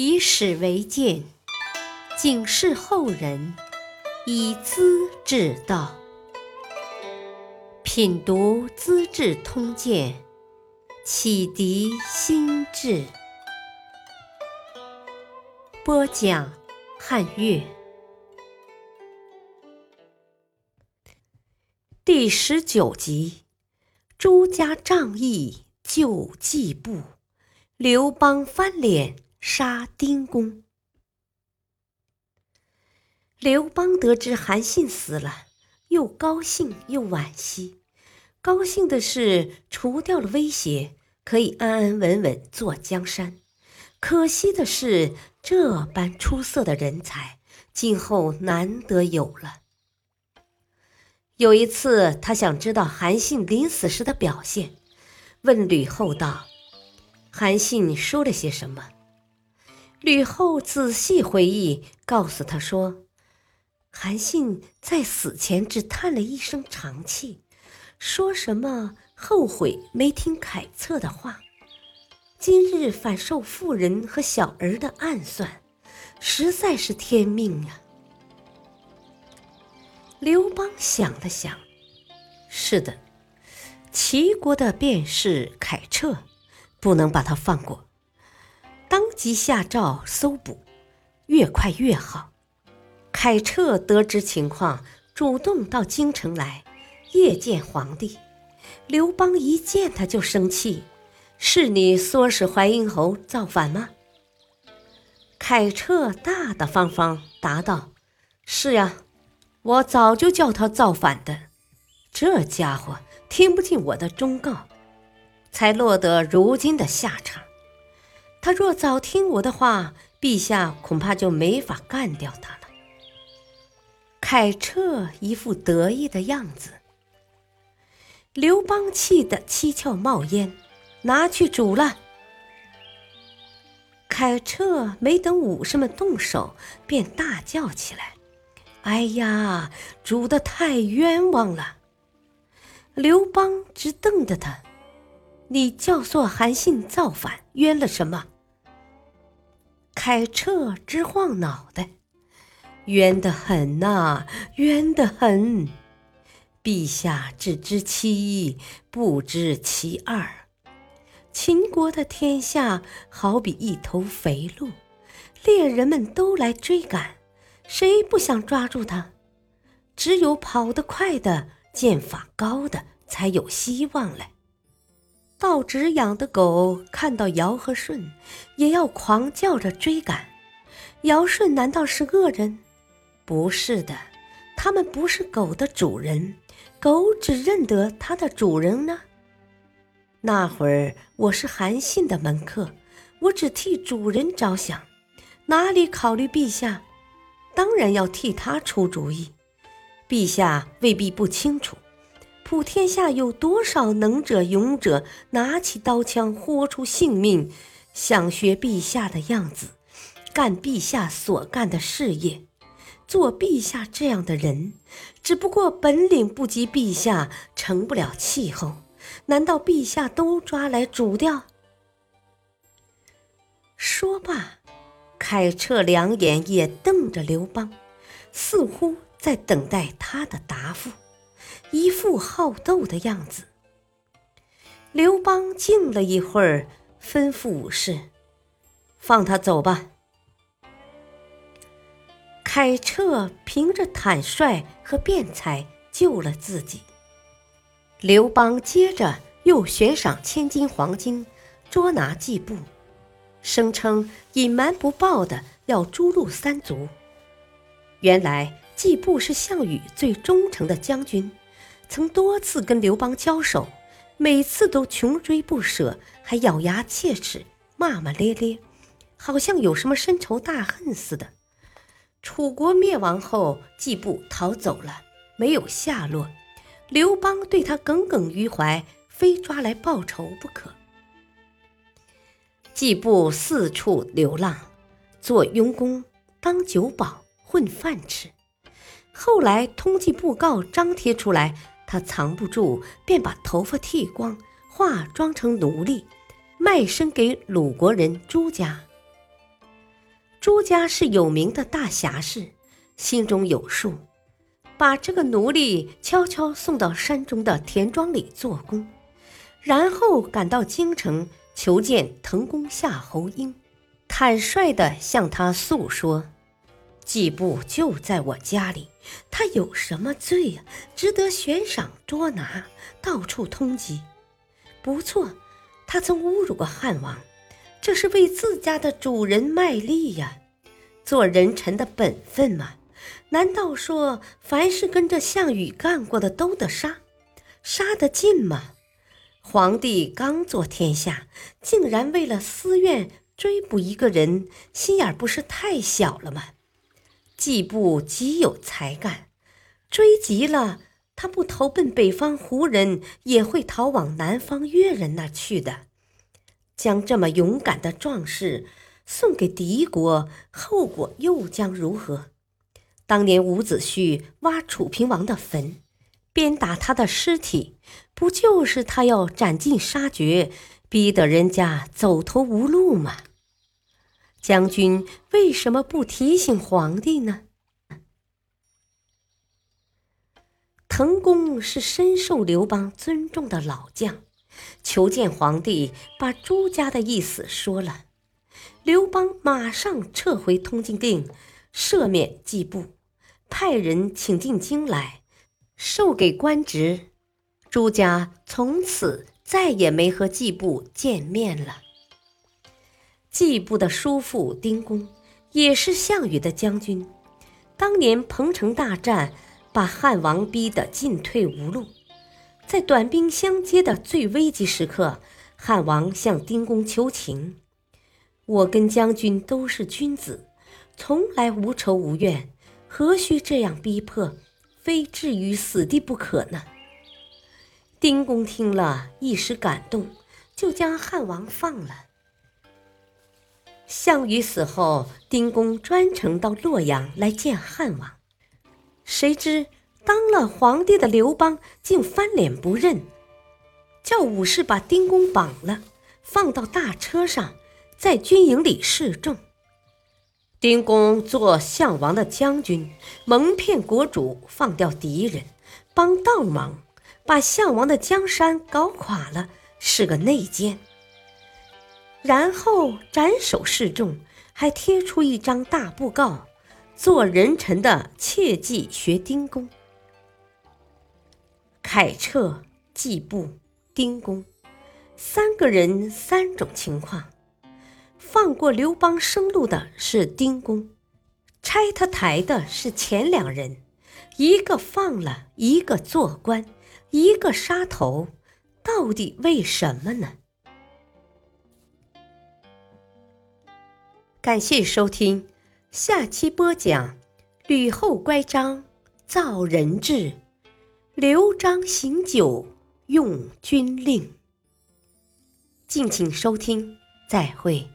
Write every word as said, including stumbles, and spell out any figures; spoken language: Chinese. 以史为鉴，警示后人，以资治道。品读《资治通鉴》，启迪心智。播讲汉乐，第十九集：朱家仗义救季布，刘邦翻脸杀丁公。刘邦得知韩信死了，又高兴又惋惜。高兴的是除掉了威胁，可以安安稳稳坐江山。可惜的是，这般出色的人才，今后难得有了。有一次，他想知道韩信临死时的表现，问吕后道：“韩信说了些什么？”吕后仔细回忆，告诉他说：“韩信在死前只叹了一声长气，说什么后悔没听凯策的话。今日反受妇人和小儿的暗算，实在是天命啊。”刘邦想了想，是的，齐国的便是凯策，不能把他放过。当即下诏搜捕，越快越好。凯策得知情况，主动到京城来夜见皇帝。刘邦一见他就生气：“是你唆使淮阴侯造反吗？”凯策大大方方答道：“是呀，我早就叫他造反的。这家伙听不进我的忠告，才落得如今的下场。他若早听我的话，陛下恐怕就没法干掉他了。”凯策一副得意的样子，刘邦气得七窍冒烟，拿去煮了。凯策没等武士们动手，便大叫起来：“哎呀，煮得太冤枉了！”刘邦直瞪着他：“你教唆韩信造反，冤了什么？”凯策直晃脑袋：“冤得很呐、啊，冤得很！陛下只知其一，不知其二。秦国的天下好比一头肥鹿，猎人们都来追赶，谁不想抓住它？只有跑得快的、剑法高的才有希望嘞。道直养的狗看到尧和舜，也要狂叫着追赶。尧舜难道是恶人？不是的，他们不是狗的主人，狗只认得它的主人呢。那会儿我是韩信的门客，我只替主人着想，哪里考虑陛下？当然要替他出主意。陛下未必不清楚，普天下有多少能者勇者，拿起刀枪豁出性命，想学陛下的样子，干陛下所干的事业。做陛下这样的人，只不过本领不及陛下，成不了气候。难道陛下都抓来煮掉？”说罢，凯策两眼也瞪着刘邦，似乎在等待他的答复，一副好斗的样子。刘邦静了一会儿，吩咐武士：“放他走吧。”凯策凭着坦率和辩才救了自己。刘邦接着又悬赏千金黄金捉拿季布，声称隐瞒不报的要诛戮三族。原来季布是项羽最忠诚的将军，曾多次跟刘邦交手，每次都穷追不舍，还咬牙切齿，骂骂咧咧，好像有什么深仇大恨似的。楚国灭亡后，季布逃走了，没有下落。刘邦对他耿耿于怀，非抓来报仇不可。季布四处流浪，做佣工，当酒保，混饭吃。后来通缉布告张贴出来，他藏不住，便把头发剃光，化妆成奴隶，卖身给鲁国人朱家。朱家是有名的大侠士，心中有数，把这个奴隶悄悄送到山中的田庄里做工，然后赶到京城求见滕公夏侯婴，坦率地向他诉说，季布就在我家里，他有什么罪啊，值得悬赏捉拿，到处通缉。不错，他曾侮辱过汉王，这是为自家的主人卖力呀，做人臣的本分嘛。难道说凡是跟着项羽干过的都得杀，杀得尽吗？皇帝刚做天下，竟然为了私怨追捕一个人，心眼不是太小了吗？季布极有才干，追急了他不投奔北方胡人，也会逃往南方越人那去的。将这么勇敢的壮士送给敌国，后果又将如何？当年伍子胥挖楚平王的坟，鞭打他的尸体，不就是他要斩尽杀绝，逼得人家走投无路吗？将军为什么不提醒皇帝呢？滕公是深受刘邦尊重的老将，求见皇帝，把朱家的意思说了。刘邦马上撤回通缉令，赦免季布，派人请进京来，授给官职。朱家从此再也没和季布见面了。季布的叔父丁公也是项羽的将军，当年彭城大战把汉王逼得进退无路，在短兵相接的最危急时刻，汉王向丁公求情，我跟将军都是君子，从来无仇无怨，何须这样逼迫，非置于死地不可呢？丁公听了一时感动，就将汉王放了。项羽死后，丁公专程到洛阳来见汉王，谁知当了皇帝的刘邦竟翻脸不认，叫武士把丁公绑了，放到大车上，在军营里示众。丁公做项王的将军，蒙骗国主放掉敌人，帮倒忙，把项王的江山搞垮了，是个内奸。然后斩首示众，还贴出一张大布告，做人臣的切记学丁公。凯彻、季布、丁公，三个人三种情况。放过刘邦生路的是丁公，拆他台的是前两人，一个放了，一个做官，一个杀头，到底为什么呢？感谢收听，下期播讲吕后乖张造人质，刘璋行酒用军令。敬请收听，再会。